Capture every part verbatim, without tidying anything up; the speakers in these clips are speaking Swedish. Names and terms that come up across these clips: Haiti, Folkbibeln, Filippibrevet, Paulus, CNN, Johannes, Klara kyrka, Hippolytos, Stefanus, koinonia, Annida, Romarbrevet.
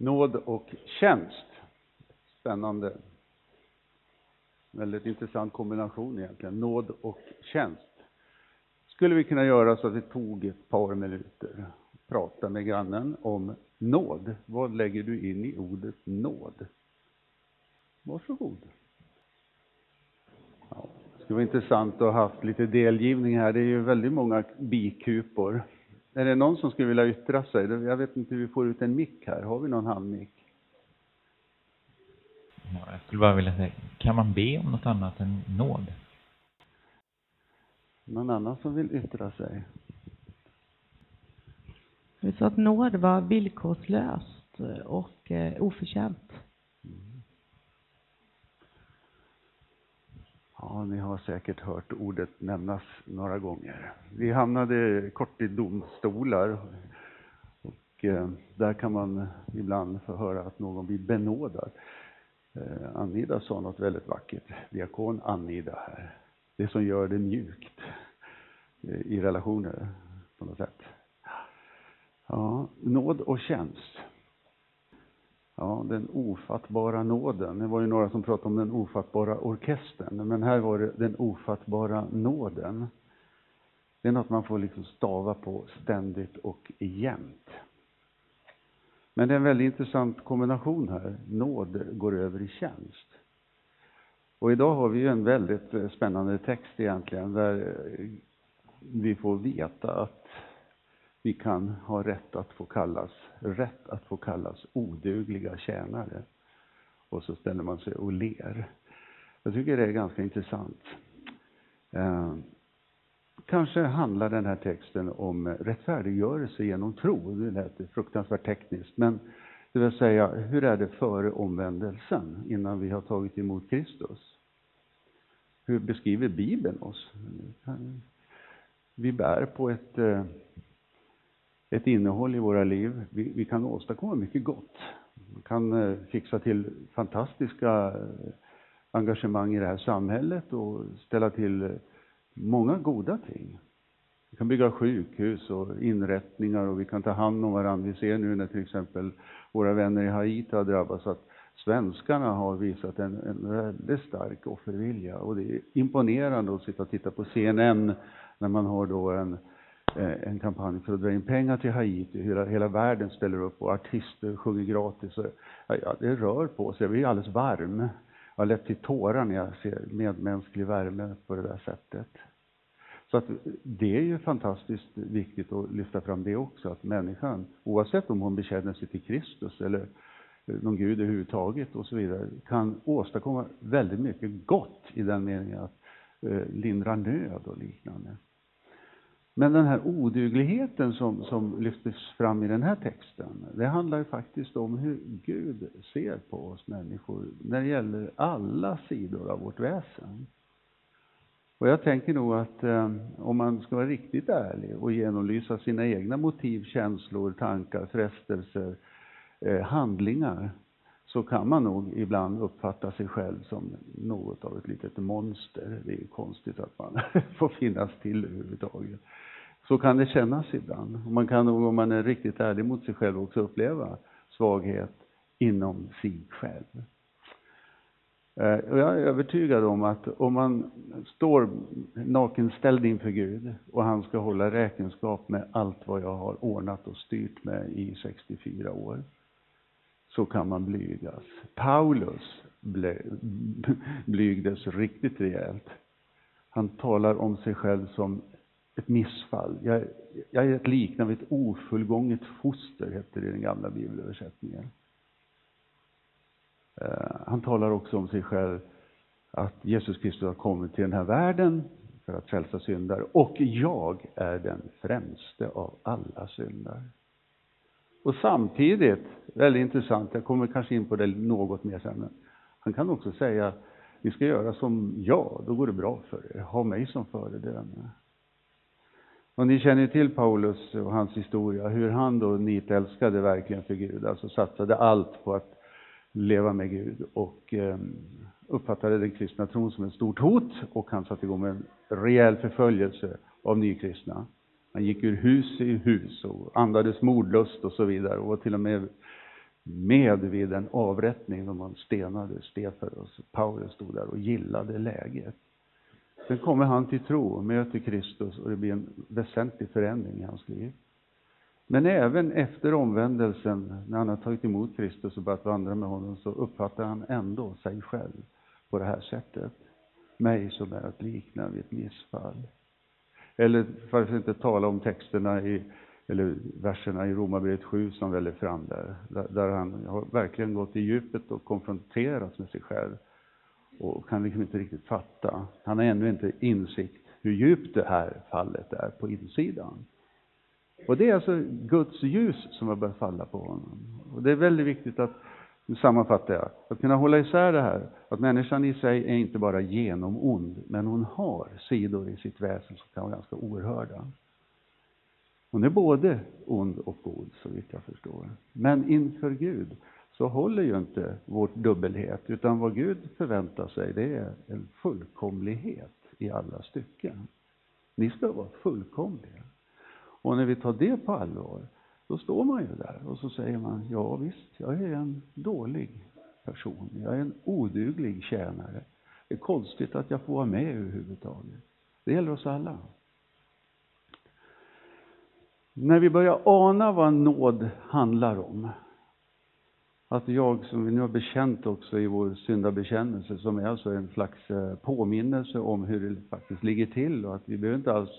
Nåd och tjänst. Spännande. Väldigt intressant kombination egentligen. Nåd och tjänst. Skulle vi kunna göra så att vi tog ett par minuter och pratade med grannen om nåd. Vad lägger du in i ordet nåd? Varsågod. Ja, det skulle vara intressant att ha haft lite delgivning här. Det är ju väldigt många bikupor. Är det någon som skulle vilja yttra sig? Jag vet inte hur vi får ut en mick här. Har vi någon handmick? Ja, jag skulle bara vilja säga, kan man be om något annat än nåd? Någon annan som vill yttra sig? Vi sa att nåd var villkorslöst och eh, oförtjänt. Mm. Ja, ni har säkert hört ordet nämnas några gånger. Vi hamnade kort i domstolar. Och eh, där kan man ibland få höra att någon blir benådad. Eh, Annida sa något väldigt vackert. Diakon Annida här. Det som gör det mjukt eh, i relationer på något sätt. Ja, nåd och tjänst. Ja, den ofattbara nåden. Det var ju några som pratade om den ofattbara orkestern. Men här var det den ofattbara nåden. Det är något man får liksom stava på ständigt och jämt. Men det är en väldigt intressant kombination här. Nåd går över i tjänst. Och idag har vi ju en väldigt spännande text egentligen. Där vi får veta att vi kan ha rätt att få kallas, rätt att få kallas odugliga tjänare. Och så ställer man sig och ler. Jag tycker det är ganska intressant. Eh, kanske handlar den här texten om rättfärdiggörelse genom tro. Det låter fruktansvärt tekniskt. Men det vill säga, hur är det före omvändelsen innan vi har tagit emot Kristus? Hur beskriver Bibeln oss? Vi bär på ett... Eh, Ett innehåll i våra liv. Vi, vi kan åstadkomma mycket gott. Vi kan eh, fixa till fantastiska engagemang i det här samhället. Och ställa till många goda ting. Vi kan bygga sjukhus och inrättningar. Och vi kan ta hand om varandra. Vi ser nu när till exempel våra vänner i Haiti har drabbats. Att svenskarna har visat en, en väldigt stark offervilja. Och det är imponerande att sitta och titta på C N N. När man har då en... en kampanj för att dra in pengar till Haiti. Hela, hela världen ställer upp och artister sjunger gratis. Ja, det rör på sig. Jag blir alldeles varm. Jag har lätt till tårar när jag ser medmänsklig värme på det där sättet. Så att det är ju fantastiskt viktigt att lyfta fram det också. Att människan, oavsett om hon bekänner sig till Kristus eller någon Gud överhuvudtaget och så vidare, kan åstadkomma väldigt mycket gott i den meningen att lindra nöd och liknande. Men den här odugligheten som, som lyftes fram i den här texten, det handlar ju faktiskt om hur Gud ser på oss människor när det gäller alla sidor av vårt väsen. Och jag tänker nog att eh, om man ska vara riktigt ärlig och genomlysa sina egna motiv, känslor, tankar, frestelser, eh, handlingar, så kan man nog ibland uppfatta sig själv som något av ett litet monster. Det är ju konstigt att man får finnas till överhuvudtaget. Så kan det kännas ibland. Man kan nog, om man är riktigt ärlig mot sig själv, också uppleva svaghet inom sig själv. Och jag är övertygad om att om man står nakenställd inför Gud och han ska hålla räkenskap med allt vad jag har ordnat och styrt med i sextiofyra år, så kan man blygas. Paulus blygdes riktigt rejält. Han talar om sig själv som ett missfall. Jag, jag är ett liknande ett ofullgånget foster, heter det i den gamla bibelöversättningen. Eh, han talar också om sig själv att Jesus Kristus har kommit till den här världen för att frälsa syndare. Och jag är den främste av alla syndare. Och samtidigt, väldigt intressant, jag kommer kanske in på det något mer sen, men han kan också säga, ni ska göra som jag, då går det bra för er. Ha mig som föredöme. Och ni känner till Paulus och hans historia, hur han då nitälskade verkligen för Gud. Alltså satsade allt på att leva med Gud och eh, uppfattade den kristna tron som ett stort hot. Och han satte igång med en rejäl förföljelse av nykristna. Han gick ur hus i hus och andades mordlust och så vidare. Och var till och med med vid en avrättning när man stenade Stefanus. Och Paulus stod där och gillade läget. Sen kommer han till tro och möter Kristus, och det blir en väsentlig förändring i hans liv. Men även efter omvändelsen, när han har tagit emot Kristus och börjat vandra med honom, så uppfattar han ändå sig själv på det här sättet. Mig som är att likna vid ett missfall. Eller för att inte tala om texterna i, eller verserna i Romarbrevet sju som väller fram där, där. Där han har verkligen gått i djupet och konfronterats med sig själv. Och kan liksom inte riktigt fatta. Han har ännu inte insikt hur djupt det här fallet är på insidan. Och det är alltså Guds ljus som har börjat falla på honom. Och det är väldigt viktigt att, nu sammanfattar jag, att kunna hålla isär det här. Att människan i sig är inte bara genom ond, men hon har sidor i sitt väsen som kan vara ganska oerhörda. Hon är både ond och god, så vitt jag förstår. Men inför Gud så håller ju inte vårt dubbelhet, utan vad Gud förväntar sig, det är en fullkomlighet i alla stycken. Ni ska vara fullkomliga. Och när vi tar det på allvar, då står man ju där och så säger man, ja visst, jag är en dålig person. Jag är en oduglig tjänare. Det är konstigt att jag får vara med överhuvudtaget. Det gäller oss alla. När vi börjar ana vad nåd handlar om, att jag, som vi nu har bekänt också i vår syndabekännelse, som är alltså en slags påminnelse om hur det faktiskt ligger till, och att vi behöver inte alls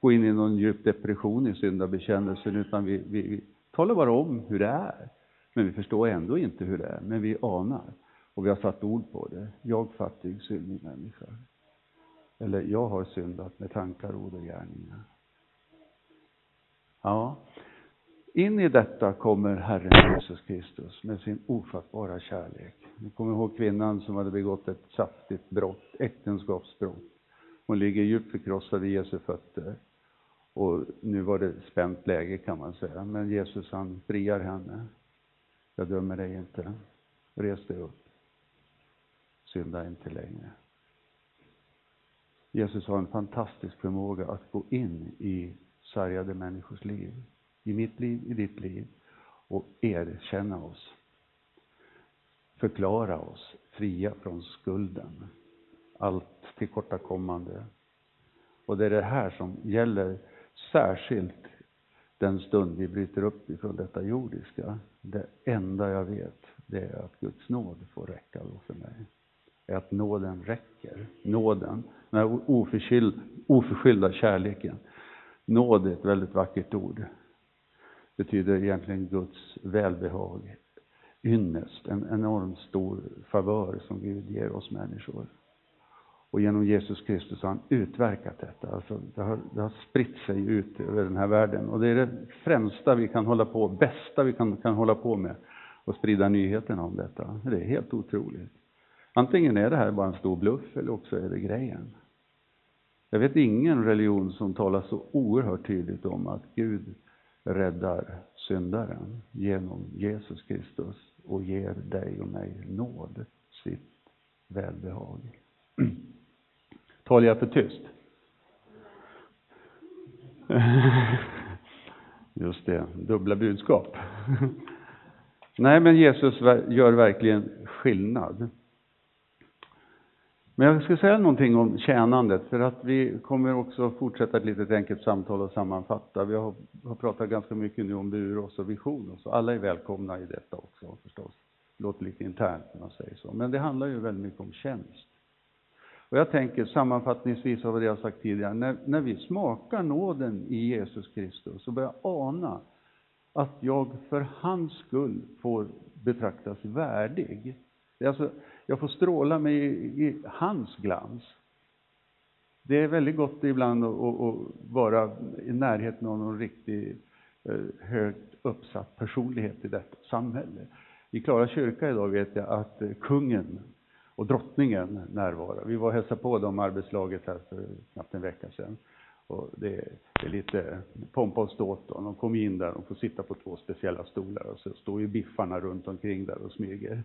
gå in i någon djup depression i syndabekännelsen, utan vi, vi, vi talar bara om hur det är. Men vi förstår ändå inte hur det är, men vi anar. Och vi har satt ord på det. Jag fattig, syndig människa. Eller jag har syndat med tankar, ord och gärningar. Ja. In i detta kommer Herren Jesus Kristus med sin ofattbara kärlek. Ni kommer ihåg kvinnan som hade begått ett saftigt brott, äktenskapsbrott. Hon ligger djupt förkrossad i Jesu fötter. Och nu var det spänt läge, kan man säga. Men Jesus, han friar henne. Jag dömer dig inte. Res dig upp. Synda inte längre. Jesus har en fantastisk förmåga att gå in i sargade människors liv. I mitt liv, i ditt liv. Och erkänna oss. Förklara oss fria från skulden. Allt tillkortakommande. Och det är det här som gäller särskilt den stund vi bryter upp ifrån detta jordiska. Det enda jag vet, det är att Guds nåd får räcka då för mig. Är att nåden räcker. Nåden, den här oförskylda, oförskyllda kärleken. Nåd är ett väldigt vackert ord. Det betyder egentligen Guds välbehag. Ynnest, en enormt stor favör som Gud ger oss människor. Och genom Jesus Kristus har han utverkat detta. Alltså det har, det har spritt sig ut över den här världen. Och det är det främsta vi kan hålla på, bästa vi kan, kan hålla på med. Och sprida nyheterna om detta. Det är helt otroligt. Antingen är det här bara en stor bluff, eller också är det grejen. Jag vet ingen religion som talar så oerhört tydligt om att Gud räddar syndaren genom Jesus Kristus. Och ger dig och mig nåd, sitt välbehag. Talar jag för tyst? Just det, dubbla budskap. Nej, men Jesus gör verkligen skillnad. Men jag ska säga någonting om tjänandet, för att vi kommer också fortsätta ett litet enkelt samtal och sammanfatta. Vi har, har pratat ganska mycket nu om buros och vision, så alla är välkomna i detta också förstås. Det låter lite internt när man säger så, men det handlar ju väldigt mycket om tjänst. Och jag tänker sammanfattningsvis av det jag sagt tidigare. När, när vi smakar nåden i Jesus Kristus och börjar ana att jag för hans skull får betraktas värdig. Det är alltså, jag får stråla mig i, i hans glans. Det är väldigt gott ibland att, att, att vara i närheten av någon riktigt högt uppsatt personlighet i detta samhälle. I Klara kyrka idag vet jag att kungen och drottningen närvara. Vi var och hälsade på dem arbetslaget här för knappt en vecka sedan. Och det är lite pompa och ståt. De kom in där och får sitta på två speciella stolar. Och så står ju biffarna runt omkring där och smyger.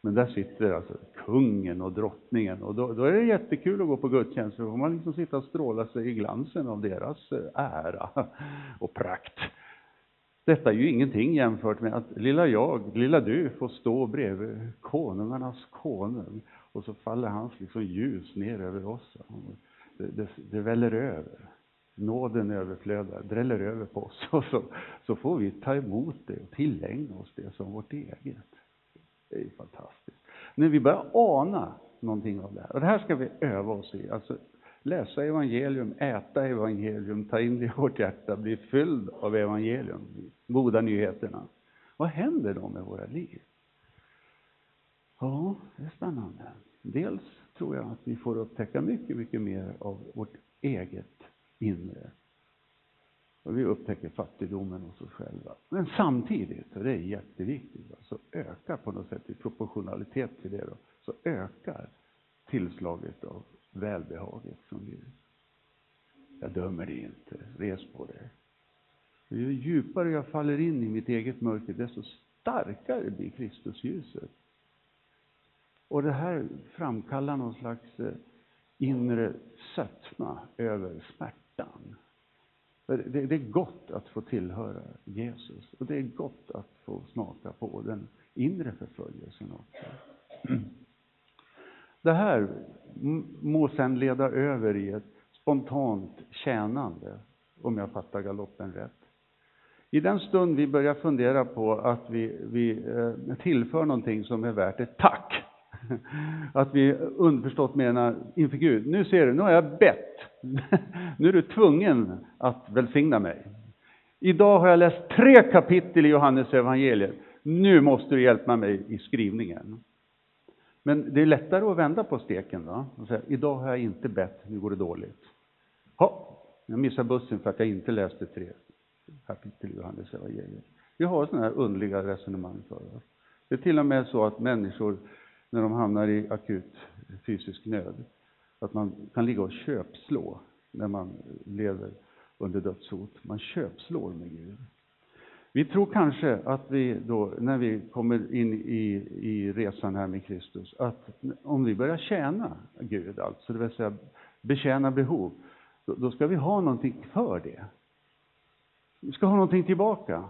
Men där sitter alltså kungen och drottningen. Och då, då är det jättekul att gå på gudstjänst. För då får man liksom sitta och stråla sig i glansen av deras ära och prakt. Detta är ju ingenting jämfört med att lilla jag, lilla du får stå bredvid konungarnas konung. Och så faller hans liksom ljus ner över oss. Det, det, det väller över. Nåden överflödar, dräller över på oss. Och så, så får vi ta emot det och tillägna oss det som vårt eget. Det är fantastiskt. När vi börjar ana någonting av det här. Och det här ska vi öva oss i. Alltså läsa evangelium, äta evangelium, ta in det i vårt hjärta, bli fylld av evangelium, goda nyheterna. Vad händer då med våra liv? Ja, det är spännande. Dels tror jag att vi får upptäcka mycket, mycket mer av vårt eget inre. Och vi upptäcker fattigdomen hos oss själva. Men samtidigt, och det är jätteviktigt, så ökar på något sätt i proportionalitet till det då, så ökar tillslaget av välbehaget som Gud. Jag dömer dig inte, res på dig. Ju djupare jag faller in i mitt eget mörker, desto starkare blir Kristusljuset. Och det här framkallar någon slags inre sötma över smärtan. Det är gott att få tillhöra Jesus. Och det är gott att få smaka på den inre förföljelsen också. Det här må sedan leda över i ett spontant tjänande, om jag fattar galoppen rätt. I den stund vi börjar fundera på att vi, vi tillför någonting som är värt ett tack. Att vi underförstått menar inför Gud. Nu ser du, nu har jag bett. Nu är du tvungen att välsigna mig. Idag har jag läst tre kapitel i Johannes evangeliet. Nu måste du hjälpa mig i skrivningen. Men det är lättare att vända på steken, va? Och säga, idag har jag inte bett, nu går det dåligt. Ja, jag missar bussen för att jag inte läste tre kapitel i Johannes evangeliet. Vi har sådana här underliga resonemang för oss. Det är till och med så att människor, när de hamnar i akut fysisk nöd, att man kan ligga och köpslå när man lever under dödshot. Man köpslår med Gud. Vi tror kanske att vi då, när vi kommer in i, i resan här med Kristus, att om vi börjar tjäna Gud, alltså det vill säga betjäna behov, då, då ska vi ha någonting för det. Vi ska ha någonting tillbaka.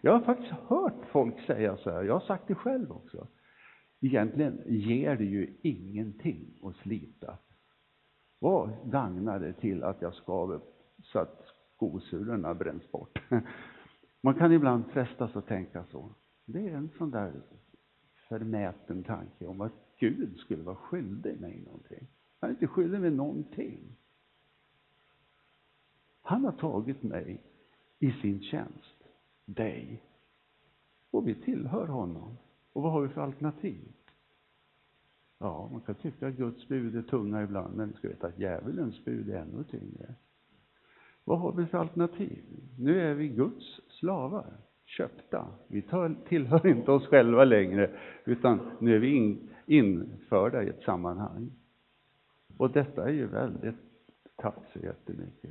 Jag har faktiskt hört folk säga så här, jag har sagt det själv också. Egentligen ger det ju ingenting att slita. Vad gagnar det till att jag skaver så att skosulorna bränns bort? Man kan ibland frestas att tänka så. Det är en sån där förmäten tanke om att Gud skulle vara skyldig mig någonting. Han är inte skyldig mig någonting. Han har tagit mig i sin tjänst, dig. Och vi tillhör honom. Och vad har vi för alternativ? Ja, man kan tycka att Guds bud är tunga ibland, men vi ska veta att djävulens bud är ännu tyngre. Vad har vi för alternativ? Nu är vi Guds slavar, köpta. Vi tillhör inte oss själva längre, utan nu är vi in, införda i ett sammanhang. Och detta är ju väldigt, tack så jättemycket.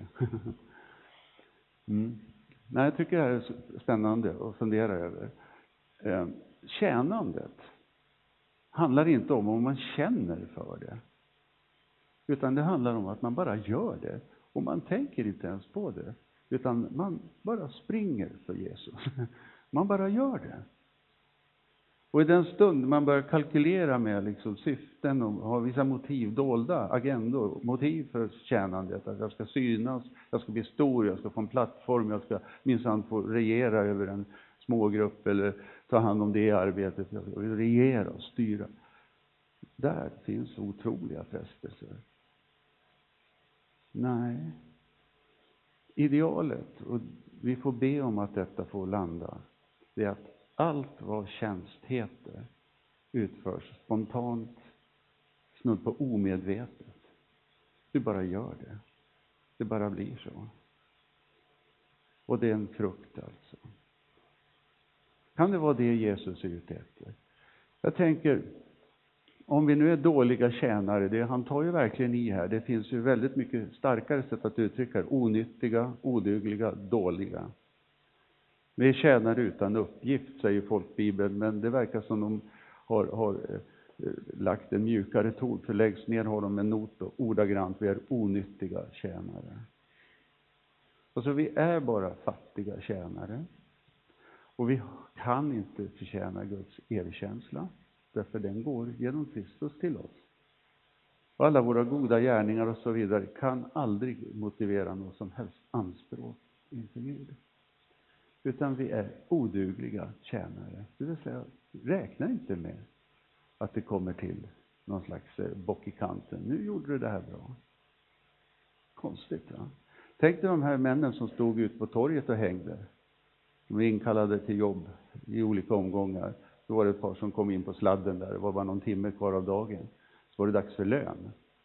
Mm. Nej, jag tycker det här är spännande att fundera över. Tjänandet handlar inte om om man känner för det, utan det handlar om att man bara gör det. Och man tänker inte ens på det, utan man bara springer för Jesus. Man bara gör det. Och i den stund man börjar kalkylera med liksom syften och har vissa motiv, dolda agendor, motiv för tjänandet. Att jag ska synas, jag ska bli stor, jag ska få en plattform, jag ska minsann få regera över en smågrupp eller ta hand om det arbetet. Och regera och styra. Där finns otroliga frestelser. Nej, idealet, och vi får be om att detta får landa, det är att allt vad tjänst heter utförs spontant, snudd på omedvetet. Du bara gör det. Det bara blir så. Och det är en frukt alltså. Kan det vara det Jesus är ute efter? Jag tänker, om vi nu är dåliga tjänare, det, han tar ju verkligen i här. Det finns ju väldigt mycket starkare sätt att uttrycka det. Onyttiga, odugliga, dåliga. Vi är tjänare utan uppgift, säger Folkbibeln. Men det verkar som de har, har eh, lagt en mjukare ton. För läggs ner har de en not och ordagrant, vi är onyttiga tjänare. Alltså vi är bara fattiga tjänare. Och vi kan inte förtjäna Guds erkänsla, därför den går genom Kristus till oss. Och alla våra goda gärningar och så vidare kan aldrig motivera något som helst anspråk inför Gud. Utan vi är odugliga tjänare. Det vill säga, räkna inte med att det kommer till någon slags bock i kanten. Nu gjorde du det här bra. Konstigt, va? Tänk dig de här männen som stod ut på torget och hängde. De var inkallade till jobb i olika omgångar. Då var det ett par som kom in på sladden där. Det var bara någon timme kvar av dagen. Så var det dags för lön.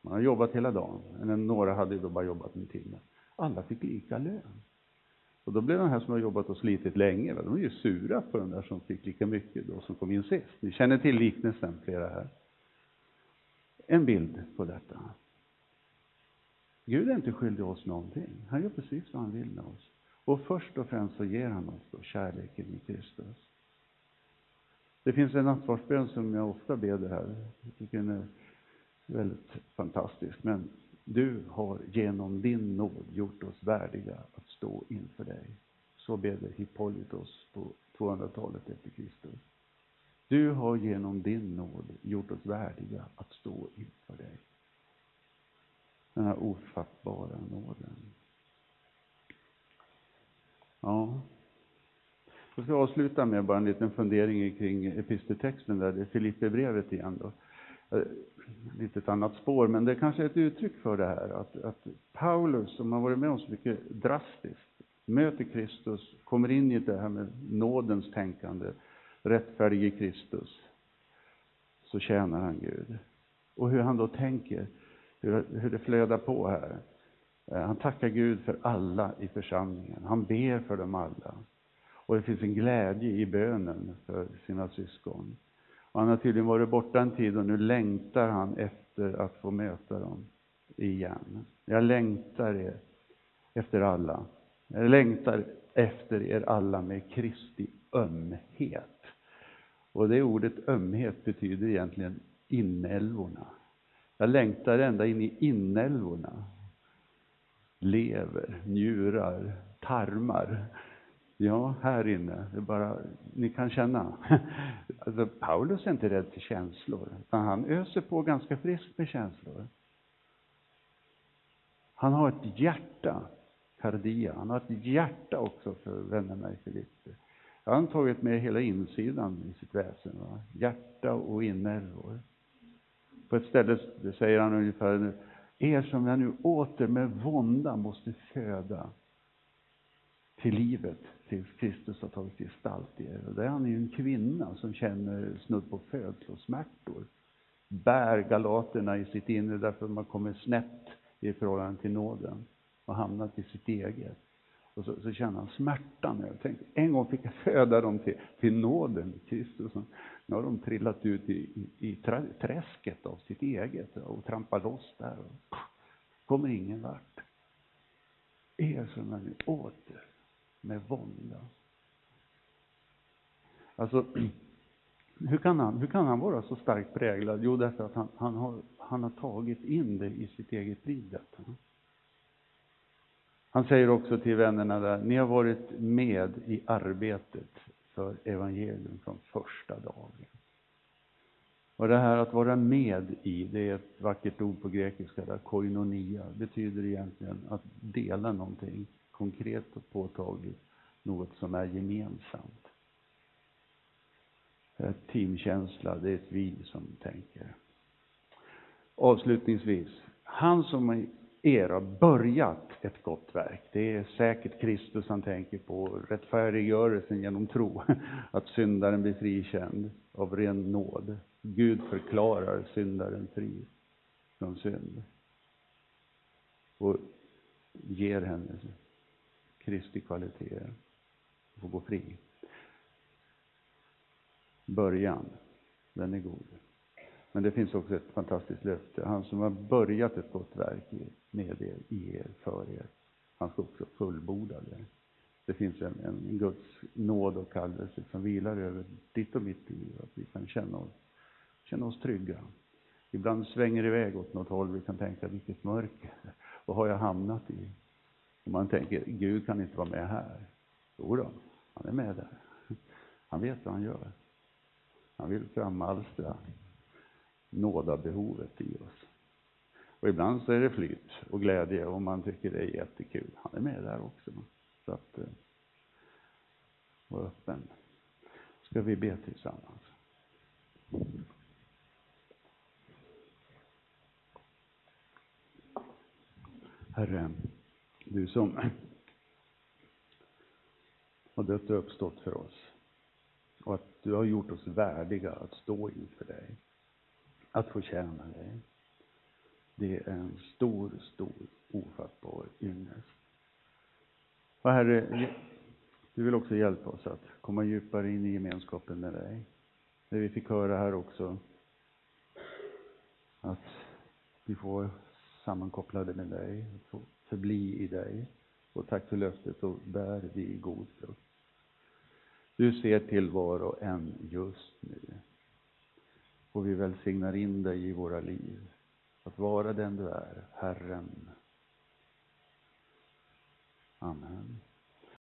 Man har jobbat hela dagen. Men några hade då bara jobbat en timme. Alla fick lika lön. Och då blev de här som har jobbat och slitit länge. De var ju sura på de där som fick lika mycket då som kom in sist. Ni känner till liknelsen flera här. En bild på detta. Gud är inte skyldig oss någonting. Han gör precis vad han vill med oss. Och först och främst så ger han oss då kärleken i Kristus. Det finns en nattvardsbön som jag ofta beder här. Jag tycker den är väldigt fantastisk. Men du har genom din nåd gjort oss värdiga att stå inför dig. Så beder Hippolytos på tvåhundratalet efter Kristus. Du har genom din nåd gjort oss värdiga att stå inför dig. Den här ofattbara nåden. Ja. Jag ska avsluta med bara en liten fundering kring episteltexten där. Det är Filippibrevet igen då. Lite ett annat spår, men det är kanske ett uttryck för det här. Att, att Paulus, som har varit med oss mycket drastiskt, möter Kristus, kommer in i det här med nådens tänkande. Rättfärdig i Kristus. Så tjänar han Gud. Och hur han då tänker. Hur det flödar på här. Han tackar Gud för alla i församlingen. Han ber för dem alla. Och det finns en glädje i bönen för sina syskon. Och han har tydligen varit borta en tid och nu längtar han efter att få möta dem igen. Jag längtar er efter alla. Jag längtar efter er alla med Kristi ömhet. Och det ordet ömhet betyder egentligen inälvorna. Jag längtar ända in i inälvorna. Lever, njurar, tarmar. Ja, här inne. Det är bara, ni kan känna. Alltså, Paulus är inte rädd för känslor. Han öser på ganska friskt med känslor. Han har ett hjärta. Kardia. Han har ett hjärta också för vännerna i Filippi. Han har tagit med hela insidan i sitt väsen. Va? Hjärta och inälvor. På ett ställe säger han ungefär nu. Er som jag nu åter med vånda måste föda. Till livet. Tills Kristus har tagit gestalt i er. Och där är han ju en kvinna som känner snudd på födslosmärtor. Bär galaterna i sitt inre. Därför man kommer snett i förhållande till nåden. Och hamnat i sitt eget. Och så, så känner han smärtan. Jag tänkte, en gång fick jag föda dem till, till nåden i Kristus. Nu har de trillat ut i, i, i träsket av sitt eget. Och trampar loss där. Och kommer ingen vart. Er som man nu åter. Med vånda. Alltså, hur kan han, hur kan han vara så starkt präglad? Jo, därför att han, han, har, han har tagit in det i sitt eget liv. Han säger också till vännerna där, ni har varit med i arbetet för evangelium från första dagen. Och det här att vara med i, det är ett vackert ord på grekiska där, koinonia, betyder egentligen att dela någonting. Konkret och påtagligt. Något som är gemensamt. Ett teamkänsla. Det är ett vi som tänker. Avslutningsvis. Han som er har börjat ett gott verk. Det är säkert Kristus han tänker på. Rättfärdiggörelsen genom tro. Att syndaren blir frikänd av ren nåd. Gud förklarar syndaren fri från synd. Och ger henne Kristi kvaliteter får gå fri. Början, den är god. Men det finns också ett fantastiskt löfte. Han som har börjat ett gott verk med er, i er, för er. Han ska också fullborda det. Det finns en, en Guds nåd och kallelse som vilar över ditt och mitt liv. Att vi kan känna oss, känna oss trygga. Ibland svänger det iväg åt något håll. Vi kan tänka vilket mörker. Vad har jag hamnat i? Och man tänker, Gud kan inte vara med här. Jo då, han är med där. Han vet vad han gör. Han vill framalstra nådabehovet i oss. Och ibland så är det flyt och glädje och man tycker det är jättekul. Han är med där också. Så att eh, vara öppen. Ska vi be tillsammans. Herre, du som har dött och uppstått för oss. Och att du har gjort oss värdiga att stå inför dig. Att få tjäna dig. Det är en stor, stor, ofattbar ynnest. Och Herre, du vill också hjälpa oss att komma djupare in i gemenskapen med dig. Det vi fick höra här också. Att vi får sammankopplade med dig. Får förbli i dig. Och tack för löftet och bär vi god frukt. Du ser till var och en just nu. Och vi välsignar in dig i våra liv. Att vara den du är, Herren. Amen.